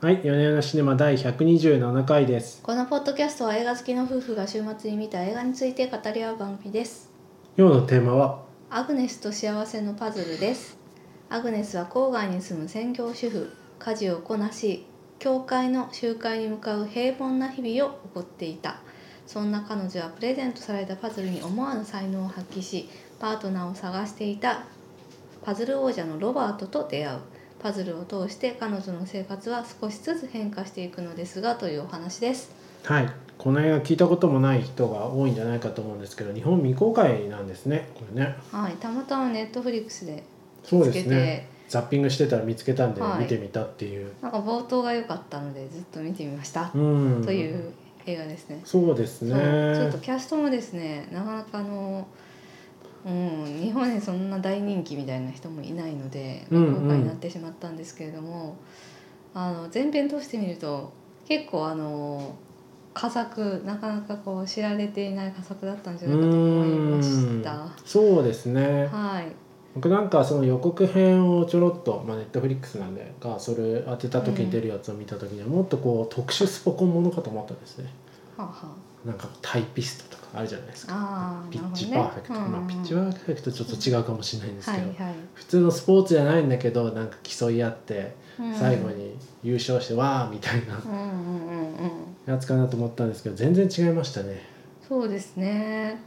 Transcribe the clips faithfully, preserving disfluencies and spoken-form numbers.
はい、夜な夜なシネマ第ひゃくにじゅうななかいです。このポッドキャストは映画好きの夫婦が週末に見た映画について語り合う番組です。今日のテーマはアグネスと幸せのパズルです。アグネスは郊外に住む専業主婦、家事をこなし、教会の集会に向かう平凡な日々を送っていた。そんな彼女はプレゼントされたパズルに思わぬ才能を発揮し、パートナーを探していたパズル王者のロバートと出会う。パズルを通して彼女の生活は少しずつ変化していくのですが、というお話です。はい、この映画聞いたこともない人が多いんじゃないかと思うんですけど、日本未公開なんですね、これね。はい、たまたまネットフリックスで見つけて、そうですね、ザッピングしてたら見つけたんで見てみたっていう、はい、なんか冒頭が良かったのでずっと見てみました、うん、という映画ですね。そうですね、ちょっとキャストもですね、なかなかのうん、日本にそんな大人気みたいな人もいないので公開になってしまったんですけれども、うんうん、あの前編通してみると結構あの佳作、なかなかこう知られていない佳作だったんじゃないかと思いました。うん、そうですね、はい、僕なんかその予告編をちょろっと、まあ、ネットフリックスなんでがそれ当てた時に出るやつを見た時には、うん、もっとこう特殊スポコンものかと思ったんですね。はあはあ、なんかタイピストとかあるじゃないですか。あ、ピッチパーフェクト、ね、うんまあ、ピッチパーフェクトちょっと違うかもしれないんですけど、はいはい、普通のスポーツじゃないんだけどなんか競い合って最後に優勝して、うん、わーみたいなやつかなと思ったんですけど、全然違いましたね。そうですね、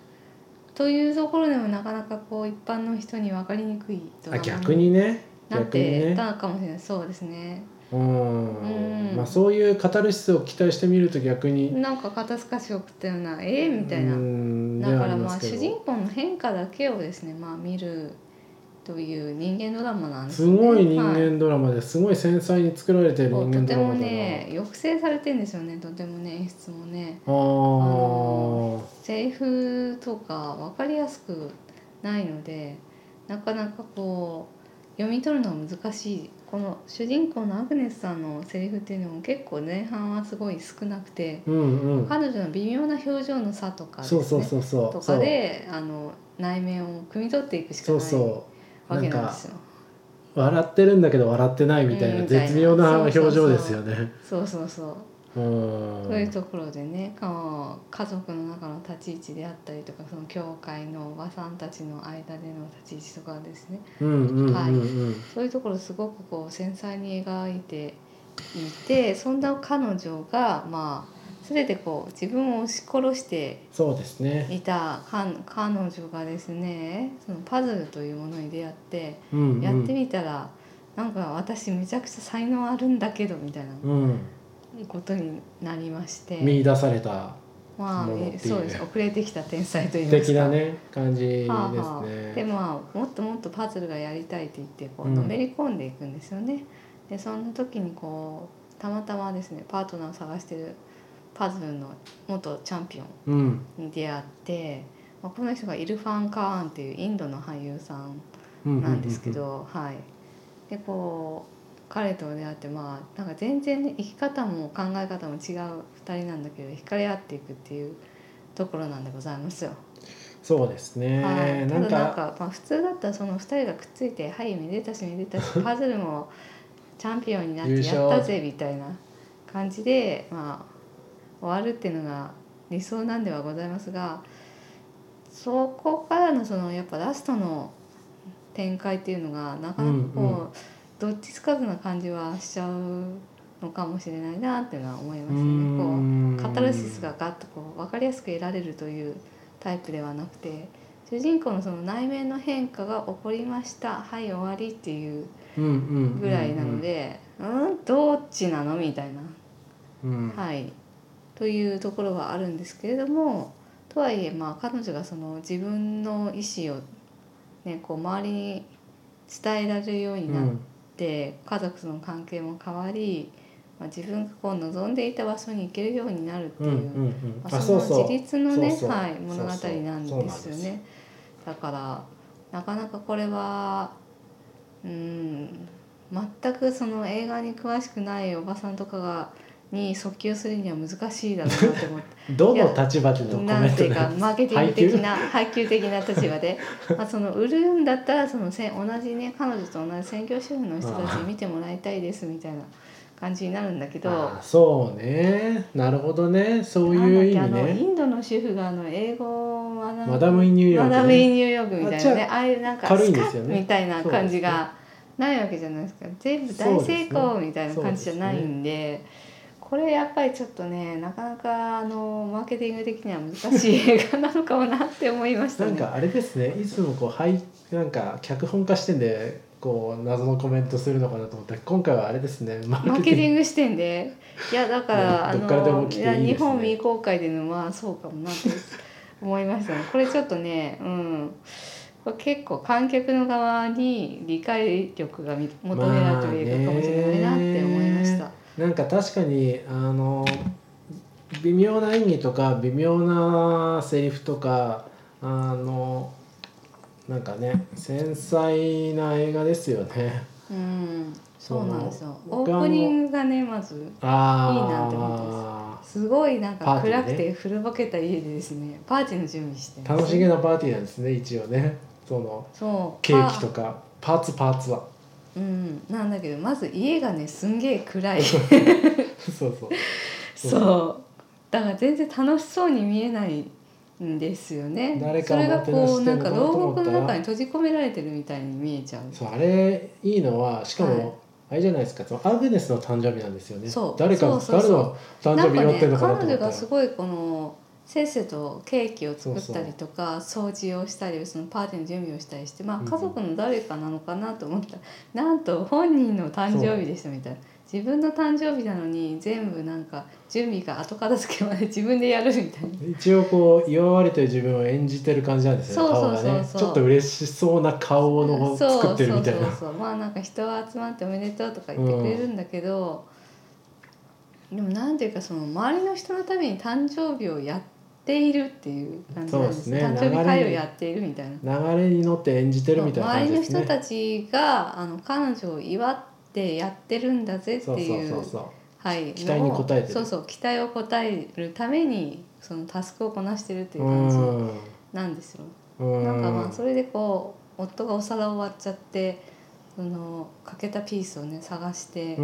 というところでもなかなかこう一般の人に分かりにくいと、あ、逆にね、なってたかもしれない、ね、そうですね。うんうん、まあ、そういうカタルシスを期待してみると逆になんか肩透かしを食ったようなえー、みたいな、だからまあ主人公の変化だけをですね、まあ、見るという人間ドラマなんですね。すごい人間ドラマで、はい、すごい繊細に作られてる人間ドラマだな。とてもね抑制されてるんですよね、とてもね、演出もね、ああのセリフとか分かりやすくないのでなかなかこう読み取るのは難しい。この主人公のアグネスさんのセリフっていうのも結構前半はすごい少なくて、うんうん、彼女の微妙な表情の差とかですね、そうそうそうそうとかであの内面を汲み取っていくしかないわけなんですよ。笑ってるんだけど笑ってないみたいな絶妙な表情ですよね。そうそうそう、うん、そういうところでね、家族の中の立ち位置であったりとか、その教会のおばさんたちの間での立ち位置とかですね、うんうんうんうん、はい、そういうところすごくこう繊細に描いていて、そんな彼女がまあ全てこう自分を押し殺していた彼女がですね、そのパズルというものに出会って、うんうん、やってみたらなんか私めちゃくちゃ才能あるんだけどみたいなことになりまして、うん、見出された、まあ、そうです、遅れてきた天才といいますか的な、ね、感じですね。はあはあ、でまあもっともっとパズルがやりたいと言ってこうのめり込んでいくんですよね、うん、でそんな時にこうたまたまですねパートナーを探してるパズルの元チャンピオンに出会って、うんまあ、この人がイルファン・カーンっていうインドの俳優さんなんですけど、はい、でこう彼と出会って、まあ、なんか全然、ね、生き方も考え方も違うふたりなんだけど惹かれ合っていくっていうところなんでございますよ。そうですね、はい、ただなんか、まあ、普通だったらそのふたりがくっついてはいめでたしめでたしパズルもチャンピオンになってやったぜみたいな感じで、まあ、終わるっていうのが理想なんではございますが、そこからのそのやっぱラストの展開っていうのがなかなかこう、うんうん、どっちつかずな感じはしちゃうのかもしれないなっていうのは思いますね。こうカタルシスがガッとこう分かりやすく得られるというタイプではなくて、主人公のその内面の変化が起こりました、はい終わりっていうぐらいなので、うんうんうんうん、どっちなのみたいな、うん、はいというところはあるんですけれども、とはいえまあ彼女がその自分の意思をねこう周りに伝えられるようになって、うんで家族との関係も変わり、まあ、自分がこう望んでいた場所に行けるようになるっていう、うんうんうんまあ、その自立のね、はい、物語なんですよね。だからなかなかこれはうん全くその映画に詳しくないおばさんとかがに訴求するには難しいだろうなと思ってどの立場でのコメントなんていうかマーケティング的な配給的な立場でまあその売るんだったらその同じね彼女と同じ専業主婦の人たちに見てもらいたいですみたいな感じになるんだけど、ああそうね、なるほどね、そういう意味ね。あのインドの主婦があの英語を学ぶマダム・イン・ニューヨーク、ね、マダム・イン・ニューヨークみたいなね、 あ, あ, ああいうなんかスカッみたいな感じがないわけじゃないですか。全部大成功みたいな感じじゃないん で, で,、ねでね、これやっぱりちょっとね、なかなかあのマーケティング的には難しい映画なのかもなって思いましたね。なんかあれですね、いつもこう、はい、なんか脚本家視点でこう謎のコメントするのかなと思って、今回はあれですね、マーケティング視点で、いやだからあの日本未公開でのまあそうかもなって思いましたね。これちょっとね、うん、これ結構観客の側に理解力が求められる映画かもしれないなって思いました。まあ、なんか確かにあの微妙な演技とか微妙なセリフとかあの。なんかね、繊細な映画ですよね。うん、そうなんですよ。オープニングがね、まずいいなって思ってます。すごいなんか暗くて古ぼけた家でですね、パーティーの準備して、ね、楽しげなパーティーなんですね、一応ね。そのそうケーキとかパーツパーツは。うん、なんだけどまず家がね、すんげえ暗い。そうそうそう。そう。だから全然楽しそうに見えない。ですよね。誰かそれがこうなんか牢獄の中に閉じ込められてるみたいに見えちゃう。そう、あれいいのはしかも、はい、あれじゃないですか、アグネスの誕生日なんですよね。そう誰かそうそうそう誰の誕生日になってるのかなと思ったら、なんかね、彼女がすごいこのせっせとケーキを作ったりとか、そうそう掃除をしたりそのパーティーの準備をしたりして、まあ、家族の誰かなのかなと思ったら、うん、なんと本人の誕生日でしたみたいな。自分の誕生日なのに全部なんか準備が後片付けまで自分でやるみたいな。一応こう祝われてる自分を演じてる感じなんですよね。そうそうそうそう、顔がねちょっと嬉しそうな顔の作ってるみたいな。そうそうそうそう、まあなんか人は集まっておめでとうとか言ってくれるんだけど、うん、でもなんていうかその周りの人のために誕生日をやっているっていう感じなんですね。誕生日会をやっているみたいな、流れに乗って演じてるみたいな感じですね。周りの人たちがあの彼女を祝ってでやってるんだぜっていう、そうそうそうそう、はい、期待に応えてる、そうそう期待を応えるためにそのタスクをこなしてるっていう感じなんですよ。うんなんかまあそれでこう夫がお皿を割っちゃってその欠けたピースをね探して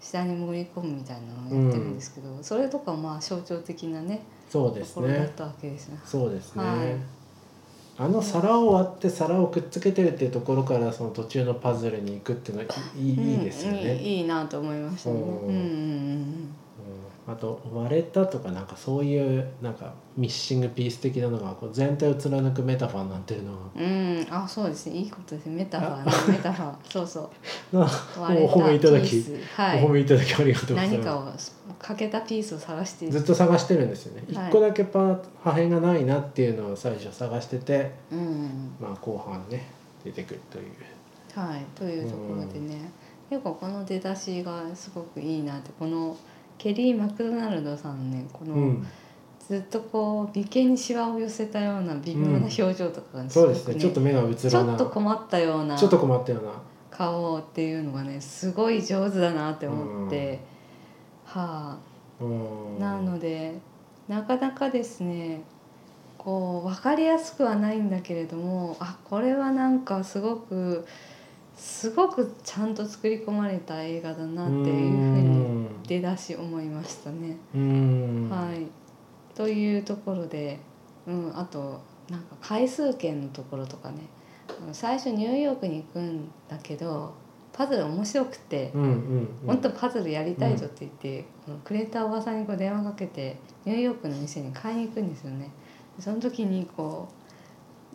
下に盛り込むみたいなのをやってるんですけど、うん、それとかまあ象徴的なね、そうですね、ところだったわけですね。そうですね、はいあの皿を割って皿をくっつけてるっていうところからその途中のパズルに行くっていうのはいい、うん、いいですよね。いい、いいなと思いましたね。うんうんうん、あと割れたとかなんかそういうなんかミッシングピース的なのがこう全体を貫くメタファーになってるのが、うん、あそうですね、いいことですね、メタファー、ね、メタファーそうそうな割れたピースお褒めいただき、はい、お褒めいただきありがとうございます。何かを欠けたピースを探してずっと探してるんですよね。一、はい、個だけパー破片がないなっていうのを最初探してて、うんうんまあ、後半ね出てくるというはいというところでね、うん、結構この出だしがすごくいいなって。このケリー・マクドナルドさんねこの、うん、ずっとこう眉間にシワを寄せたような微妙な表情とかが、ねうん、そうですねちょっと目がうつろなちょっと困ったようなちょっと困ったような顔っていうのがねすごい上手だなって思って、うんはあ、うんなのでなかなかですねこう分かりやすくはないんだけれども、あこれはなんかすごくすごくちゃんと作り込まれた映画だなっていうふうに出だし思いましたね。うんはいというところで、うん、あとなんか回数券のところとかね、最初ニューヨークに行くんだけどパズル面白くて、うんうんうん、本当パズルやりたいぞって言って、うん、くれたおばさんにこう電話かけてニューヨークの店に買いに行くんですよね。その時にこ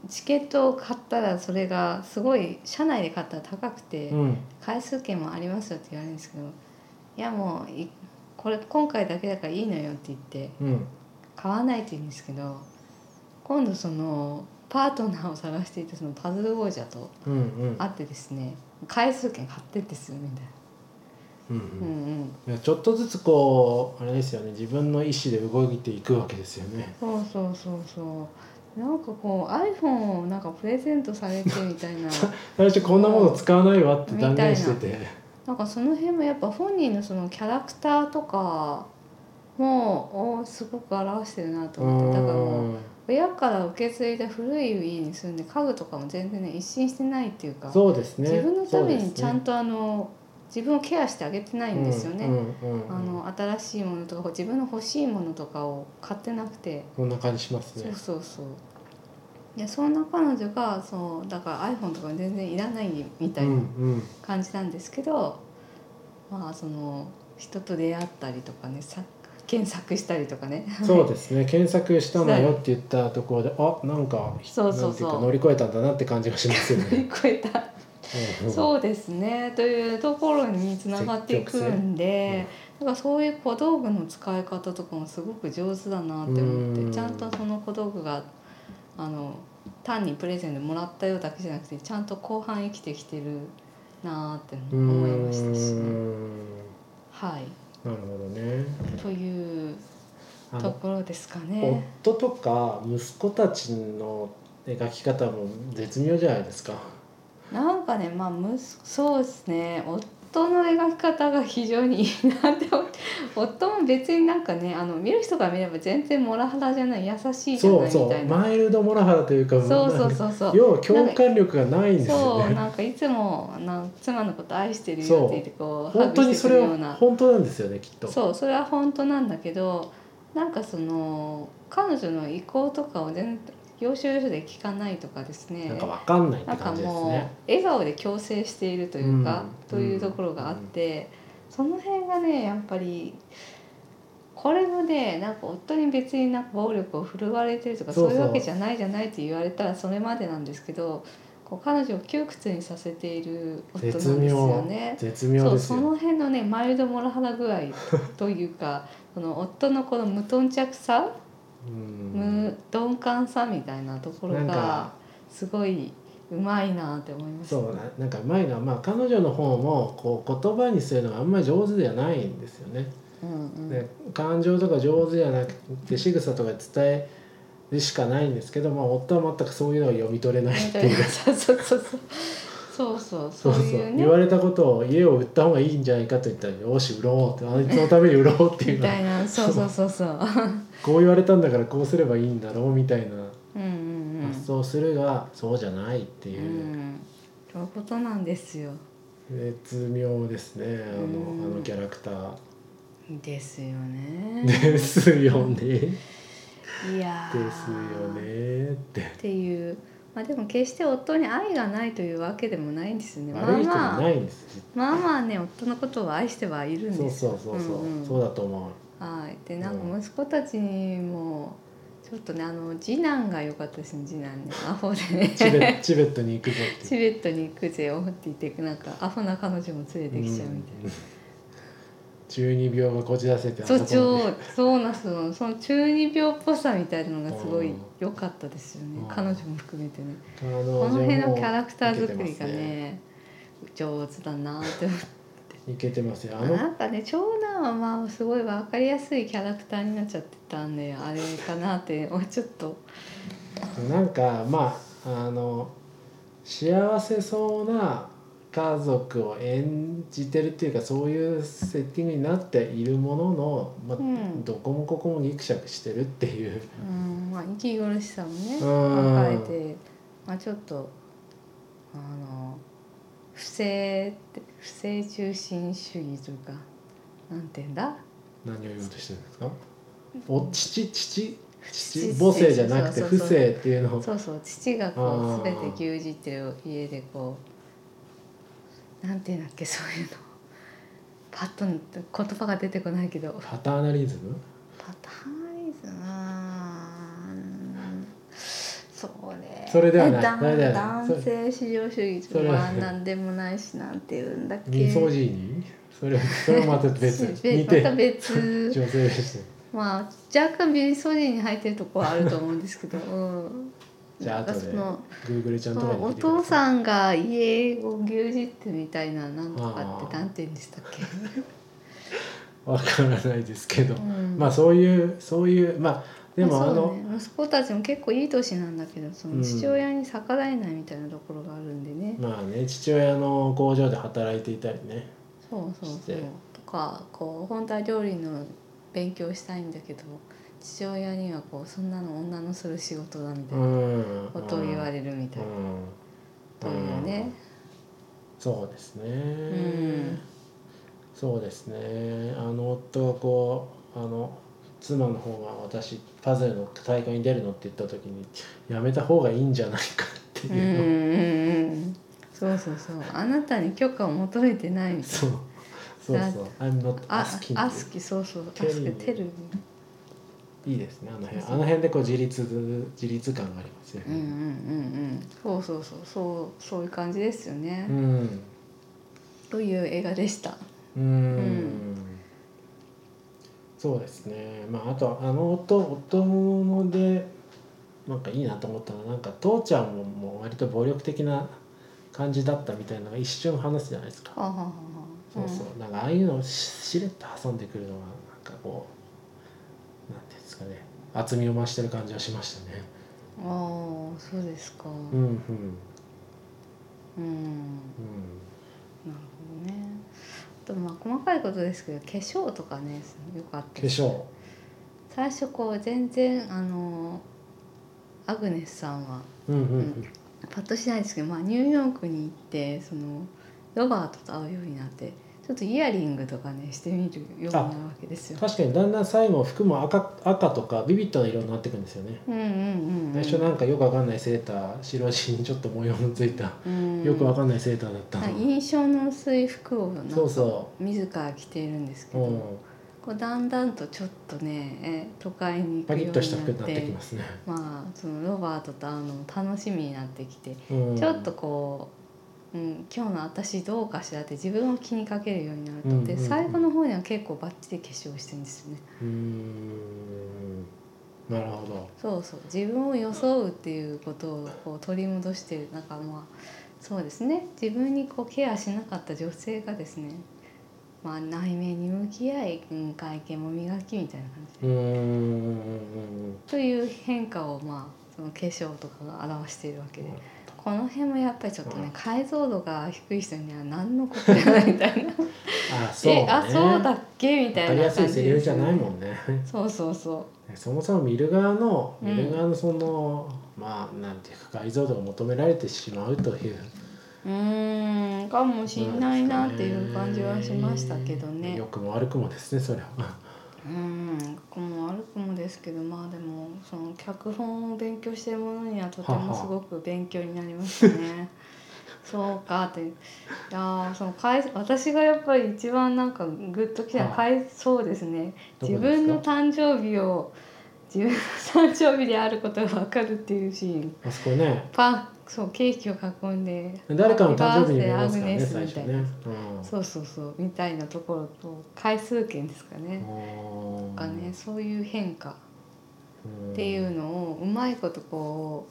うチケットを買ったらそれがすごい車内で買ったら高くて、うん、回数券もありますよって言われるんですけど、いやもういこれ今回だけだからいいのよって言って、うん、買わないって言うんですけど、今度そのパートナーを探していたそのパズル王者と会ってですね、うんうん回数券買ってですよみたいな。うんうんうん、ちょっとずつこうあれですよね、自分の意思で動いていくわけですよね。そうそうそうそう。なんかこう iPhone をなんかプレゼントされてみたいな。最初こんなもの使わないわって断言してて。なんかその辺もやっぱ本人のそのキャラクターとかもすごく表してるなと思って。だからもう親から受け継いだ古い家に住んで家具とかも全然ね一新してないっていうか、そうですね、自分のためにちゃんとあの、ね、自分をケアしてあげてないんですよね、うんうんうん、あの新しいものとか自分の欲しいものとかを買ってなくて、そんな感じしますね。そうそうそう。いや、そんな彼女がそうだから iPhone とか全然いらないみたいな感じなんですけど、うんうん、まあその人と出会ったりとかね、さ検索したりとかね。そうですね。検索したのよって言ったところで、あ、なんかそうそうそう、なんていうか乗り越えたんだなって感じがしますよね。乗り越えた。そうですね、というところにつながっていくんで、うん、だからそういう小道具の使い方とかもすごく上手だなって思って、ちゃんとその小道具があの単にプレゼントもらったよだけじゃなくて、ちゃんと後半生きてきてるなって思いましたし、ね、はい、なるほどね、というところですかね。夫とか息子たちの描き方も絶妙じゃないですか。なんかね、まあ、むそうですね、夫の描き方が非常にいいなって。夫も別になんかね、あの見る人が見れば全然モラハラじゃない、優しいじゃないみたいな。そうそう、マイルドモラハラというか、そうそうそうそう、要は共感力がないんですよね。そう、なんかいつもなん妻のこと愛してるよって言ってこうハグしてくるような。本当にそれは本当なんですよね、きっと。そう、それは本当なんだけど、なんかその彼女の意向とかを全然要所要所で聞かないとかですね、なんか分かんないって感じですね。なんかもう笑顔で強制しているというか、うん、というところがあって、うん、その辺がね、やっぱりこれもね、なんか夫に別になんか暴力を振るわれてるとか、そういうわけじゃないじゃないって言われたらそれまでなんですけど、こう彼女を窮屈にさせている夫なんですよね。絶妙、絶妙ですよ。そう、その辺のね、マイルドモラハラ具合というかその夫のこの無頓着さ、うん、鈍感さみたいなところがすごいうまいなって思いました、ね、そうな、なんかうまいのは、まあ、彼女の方もこう言葉にするのがあんまり上手ではないんですよね、うんうん、で感情とか上手じゃなくて仕草とか伝えるしかないんですけど、まあ、夫は全くそういうのが読み取れないっていうそうそうそうそうそうそうそういうね、言われたことを家を売った方がいいんじゃないかと言ったら、よし売ろうって、あいつのために売ろうっていうみたいな、そうそうそうそうこう言われたんだからこうすればいいんだろうみたいな、うんうんうん、発想するがそうじゃないっていう、うん、そういうことなんですよ。絶妙ですね、あの、あのキャラクターですよねですよねいやですよねってっていう、まあ、でも決して夫に愛がないというわけでもないんですね。悪い人はないんです、まあまあ、まあまあね、夫のことを愛してはいるんですよ。そうそうそうそう、うんうん、そうだと思う。はい、でなんか息子たちにもちょっとね、あの次男が良かったですね。次男ね、アホでねチベ、チベットに行くぜってチベットに行くぜよって言ってなんかアホな彼女も連れてきちゃうみたいな、うん、中二病がこじらせて、あそこそうそうな、そのその中二病っぽさみたいなのがすごい良かったですよね、うん、彼女も含めてね、この辺のキャラクター作りが ね, ね上手だなって思っていけてますよ。あのなんかね、長男はまあすごい分かりやすいキャラクターになっちゃってたんで、あれかなってもうちょっとなんかまああの幸せそうな家族を演じてるっていうか、そういうセッティングになっているものの、まあうん、どこもここもギクシャクしてるっていう、うん、まあ、息苦しさもね抱えて、まあ、ちょっとあの不正って不正中心主義というか、なんていうんだ、何を言おうとしてるんですか、お父父父母性じゃなくて不正っていうのを、そうそう、父がこう全て牛耳ってる家で、こうなんていうんだっけ、そういうのパッと言葉が出てこないけど、パターナリズムパターナリズム、それそれではない、それではない男性至上主義とか何でもないし、なんていうんだっけ、ミソジニ、それそれもまた別似てまた別女性ですね。まあ若干ミソジニに入ってるとこはあると思うんですけど、うんじゃあ後で Google ちゃんとかに聞いてください。お父さんが家を牛耳ってみたいな、なんとかって何て言うんでしたっけわからないですけど、うん、まあそういうそういうまあでも、まあそうね、あの息子たちも結構いい年なんだけど、その父親に逆らえないみたいなところがあるんでね、うん、まあね、父親の工場で働いていたりね、そうそうそうとか、こう本当は料理の勉強したいんだけど、父親にはこうそんなの女のする仕事だみたいなことを言われるみたいな、うんうん、というね、そうですね、うん、そうですね、あの夫がこうあの妻の方が私パズルの大会に出るのって言った時にやめた方がいいんじゃないかっていうの、うんうんうん、そうそうそう、あなたに許可を求めてないみたいな。そうそうそう、I'm not asking you。 あ、ask、そうそう、ask、tell me。いいですね、あの辺、そうそう、あの辺でこう自立自立感がありますよね。うんうんうんうん、そうそうそうそうそういう感じですよね。うん、という映画でした。うん、うん、そうですね。まああとあの音音のでなんかいいなと思ったのはなんか父ちゃんももう割と暴力的な感じだったみたいなのが一瞬話すじゃないですか。はははは、そうそう、うん、なんかああいうのをしれっと挟んでくるのはなんかこう。なんていうんですかね、厚みを増してる感じはしましたね。ああ、そうですか。うんうんうん、うん、なるほどね。あとまあ細かいことですけど化粧とかねよかったです。化粧。最初こう全然あのアグネスさんは、うんうんうんうん、パッとしないですけど、まあ、ニューヨークに行ってそのロバートと会うようになって。ちょっとイヤリングとかねしてみるようになるわけですよ。確かにだんだん最後服も 赤, 赤とかビビッドな色になってくるんですよね、うんうんうんうん、最初なんかよくわかんないセーター白地にちょっと模様のついた、うん、よくわかんないセーターだったの印象の薄い服をなんかそうそう自ら着ているんですけど、うん、こうだんだんとちょっとね都会に行くようになってパキッとした服になってきますね。まあそのロバートと会うのも楽しみになってきて、うん、ちょっとこううん、今日の私どうかしらって自分を気にかけるようになると、うんうんうん、で最後の方には結構バッチリ化粧してるんですよね。うーん、なるほど。そうそう、自分を装うっていうことをこう取り戻してるなんかまあそうですね、自分にこうケアしなかった女性がですね、まあ、内面に向き合い外見も磨きみたいな感じでうーんという変化を、まあ、その化粧とかが表しているわけで。この辺もやっぱりちょっとね、うん、解像度が低い人には何のことじゃないみたいなあ, そう、ね、えあそうだっけみたいな感じ、ね、分かりやすいセリフじゃないもんね。そうそうそうそもそも見る側の見る側のその、うん、まあなんていうか解像度が求められてしまうといううーんかもしんないなっていう感じはしましたけどね。良くも悪くもですねそれはうん、こも悪くもですけど、まあでもその脚本を勉強しているものにはとてもすごく勉強になりましたね。ははそうかって、いやその私がやっぱり一番なんかグッときたのは、はい、そうですね。自分の誕生日を自分の誕生日であることが分かるっていうシーン。あそこね。パそうケーキを囲んで誰かの誕生日に見ますからね最初ね、うん、そうそうそうみたいなところと回数券ですかねとかねそういう変化っていうのをうまいことこ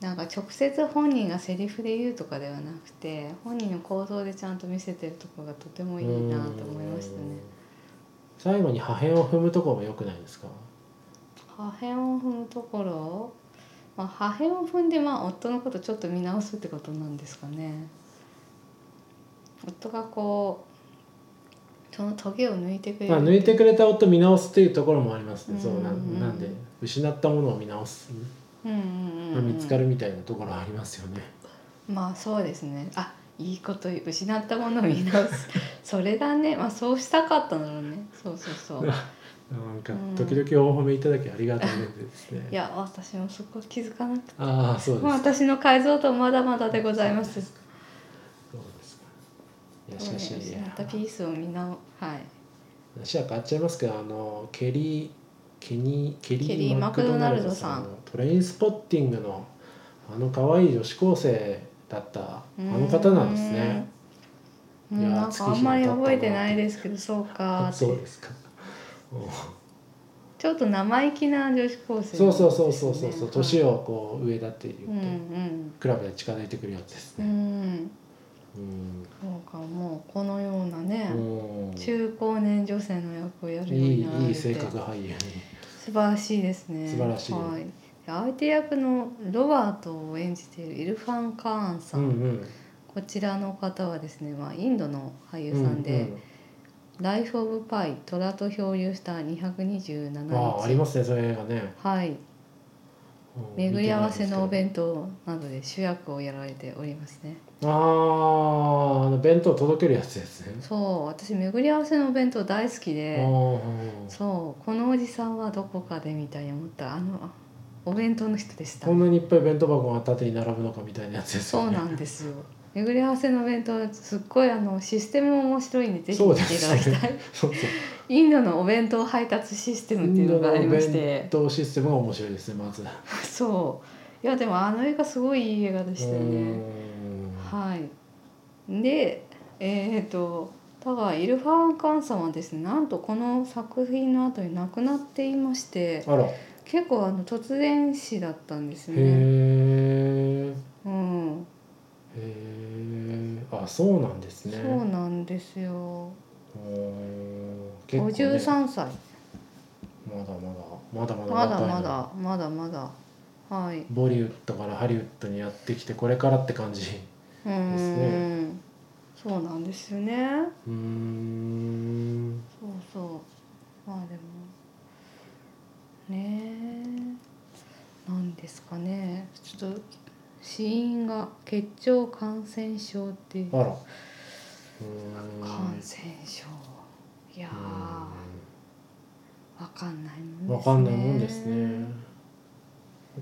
うなんか直接本人がセリフで言うとかではなくて本人の行動でちゃんと見せてるところがとてもいいなと思いましたね。最後に破片を踏むところも良くないですか。破片を踏むところまあ、破片を踏んで、まあ、夫のことをちょっと見直すってことなんですかね。夫がこうそのトゲを抜いてくれる、まあ、抜いてくれた夫を見直すっていうところもありますね。そう な, なんで失ったものを見直す、うんうんうんまあ、見つかるみたいなところありますよね。まあそうですね。あいいこと失ったものを見直すそれだね、まあ、そうしたかったんだろうね。そうそうそうなんか時々お褒めいただきありがたいですね、うん、いや私もそこ気づかなくてあそうです、まあ、私の解像度まだまだでございます。そうですか。いやしかし失ったピースをみんなはい話は変わっちゃいますけどあのケリーケニーケリーマクドナルドさんのトレインスポッティングのあの可愛い女子高生だったあの方なんですね。いやなんかあんまり覚えてないですけどそうかそうですかちょっと生意気な女子高生です、ね、そうそうそうそうそうそう年をこう上だって言って、うんうん、クラブで近づいてくるやつですね。うんうんそうかもうこのようなね中高年女性の役をやるようになられていい、いい性格俳優に素晴らしいですね。素晴らしい、はい、相手役のロバートを演じているイルファン・カーンさん、うんうん、こちらの方はですね、まあ、インドの俳優さんで、うんうんライフオブパイ、虎と漂流したにひゃくにじゅうななにち。ああ、ありますね、それがね。はい。巡り合わせのお弁当などで主役をやられておりますね。ああ、あの弁当届けるやつですね。そう、私巡り合わせのお弁当大好きで、そう、このおじさんはどこかでみたいに思ったあのお弁当の人でした。こんなにいっぱい弁当箱が縦に並ぶのかみたいなやつですよね。そうなんですよ。巡り合わせの弁当すっごいあのシステムも面白いんでぜひ見ていただきたい。そうですね。インドのお弁当配達システムっていうのがありまして、インドの弁当システムが面白いですね、まずそういやでもあの映画すごいいい映画でしたよね。はい。でえっとただイルファン・カンさんはですね、なんとこの作品の後に亡くなっていまして、あら結構あの突然死だったんですよね。へー、うん、へー、あ、そうなんですね。そうなんですよ。結構ね、ごじゅうさんさい。まだまだまだまだまだまだまだはい、ボリウッドからハリウッドにやってきてこれからって感じですね。うんそうなんですよね。うーんそうそう、まあでもねえ、なんですかね、ちょっと死因が血腸感染症っていう。あら、感染症、いや分かんないもんですね。分かんないもんですね。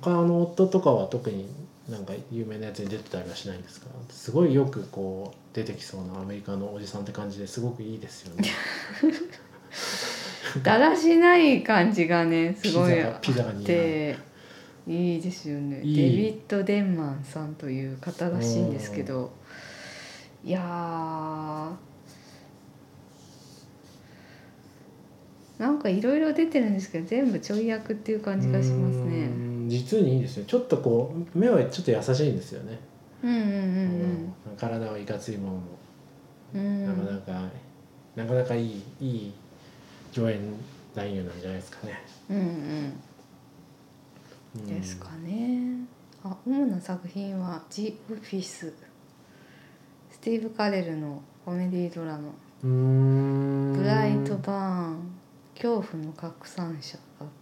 他の夫とかは特になんか有名なやつに出てたりはしないんですか？すごいよくこう出てきそうなアメリカのおじさんって感じですごくいいですよね。だらしない感じがねすごいあっていいですよね。いいデビッド・デンマンさんという方らしいんですけど、いやーなんかいろいろ出てるんですけど全部ちょい役っていう感じがしますね。実にいいですね。ちょっとこう目はちょっと優しいんですよね。うんうんうんうん、体はいかついものも、うん、なかなかなかなかいいいい上演男優なんじゃないですかね。うんうん、うんですかね。あ、主な作品はジ・オフィス、スティーブ・カレルのコメディドラマ、うーんブライトバーン恐怖の拡散者だって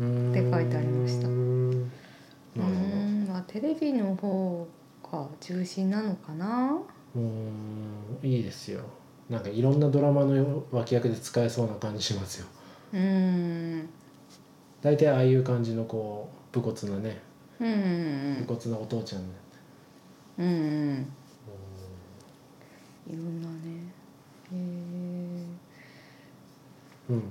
うーんって書いてありました。うーんなるほど。うーん、まあ、テレビの方が中心なのかな。うーんいいですよ。なんかいろんなドラマの脇役で使えそうな感じしますよ。うーん大体ああいう感じのこう武骨なね、うんうんうん、武骨なお父ちゃん、ね、うんうんいろんなね、えー、うん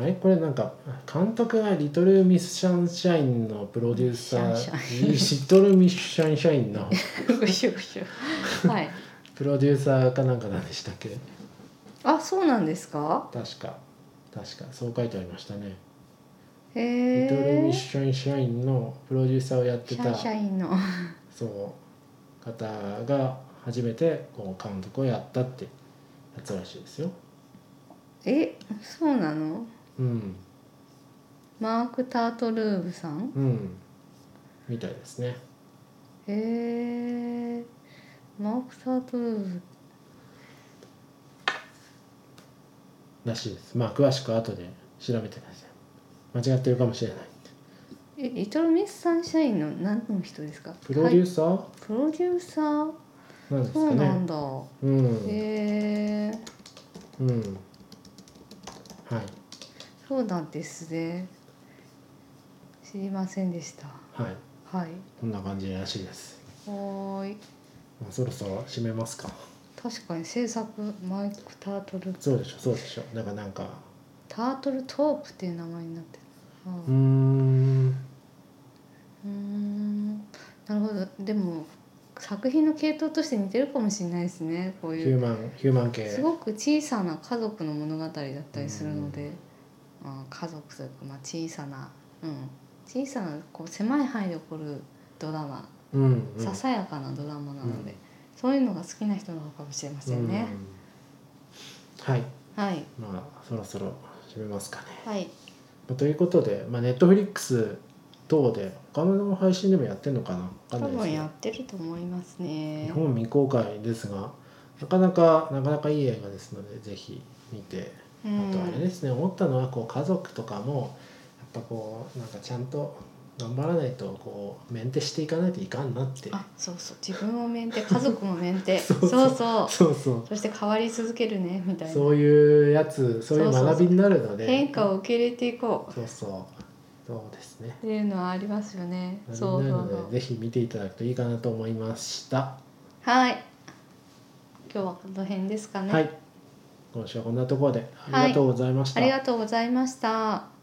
あれこれなんか監督がリトルミスシャンシャインのプロデューサーリトルミスシャンシャインのはいプロデューサーかなんかなんでしたっけ？あ、そうなんですか？確か確かそう書いてありましたね。へーリトルミスシャンシャインのプロデューサーをやってたシャンシャインのそう方が初めてこう監督をやったってやつらしいですよ。え、そうなの？うん。マーク・タートルーブさん？うん。みたいですね。へえ。マーク・タートルーブらしいです。まあ詳しく後で調べてください。間違ってるかもしれない。え、リトル・ミス・サンシャインの何の人ですか？プロデューサー？はい、プロデューサー。なんですかね、そうなんだ。うん、へえ。うん。はい。そうなんですね。知りませんでした。はい。はい。こんな感じらしいです。はい。まあ、そろそろ締めますか。確かに制作マイク・タートル。そうでしょそうでしょ。だからなんか。タートルトープっていう名前になってる。はあ、うーん。うーん。なるほど。でも。作品の系統として似てるかもしれないですね。こういうヒューマン、ヒューマン系すごく小さな家族の物語だったりするので、あ家族というか、まあ、小さな、うん、小さなこう狭い範囲で起こるドラマ、うんうん、ささやかなドラマなので、うん、そういうのが好きな人なのかもしれませんね、うん、はい、はい、まあそろそろ締めますかね、はい、ということで、まあ、Netflix等で他の配信でもやってるのかな、多分やってると思いますね。日本未公開ですがなかなかなかなかいい映画ですのでぜひ見て、うん、あとあれですね、思ったのはこう家族とかもやっぱこうなんかちゃんと頑張らないとこうメンテしていかないといかんなって、あ、そうそう、自分をメンテ、家族もメンテそうそうそうそうそう、そして変わり続けるねみたいな、そういうやつ、そういう学びになるので、そうそうそう、変化を受け入れていこう、そうそうそうですね、っていうのはありますよね。そうなので、そうそうそう、ぜひ見ていただくといいかなと思いました。はい、今日はこの辺ですかね。はい、今週はこんなところでありがとうございました、はい、ありがとうございました。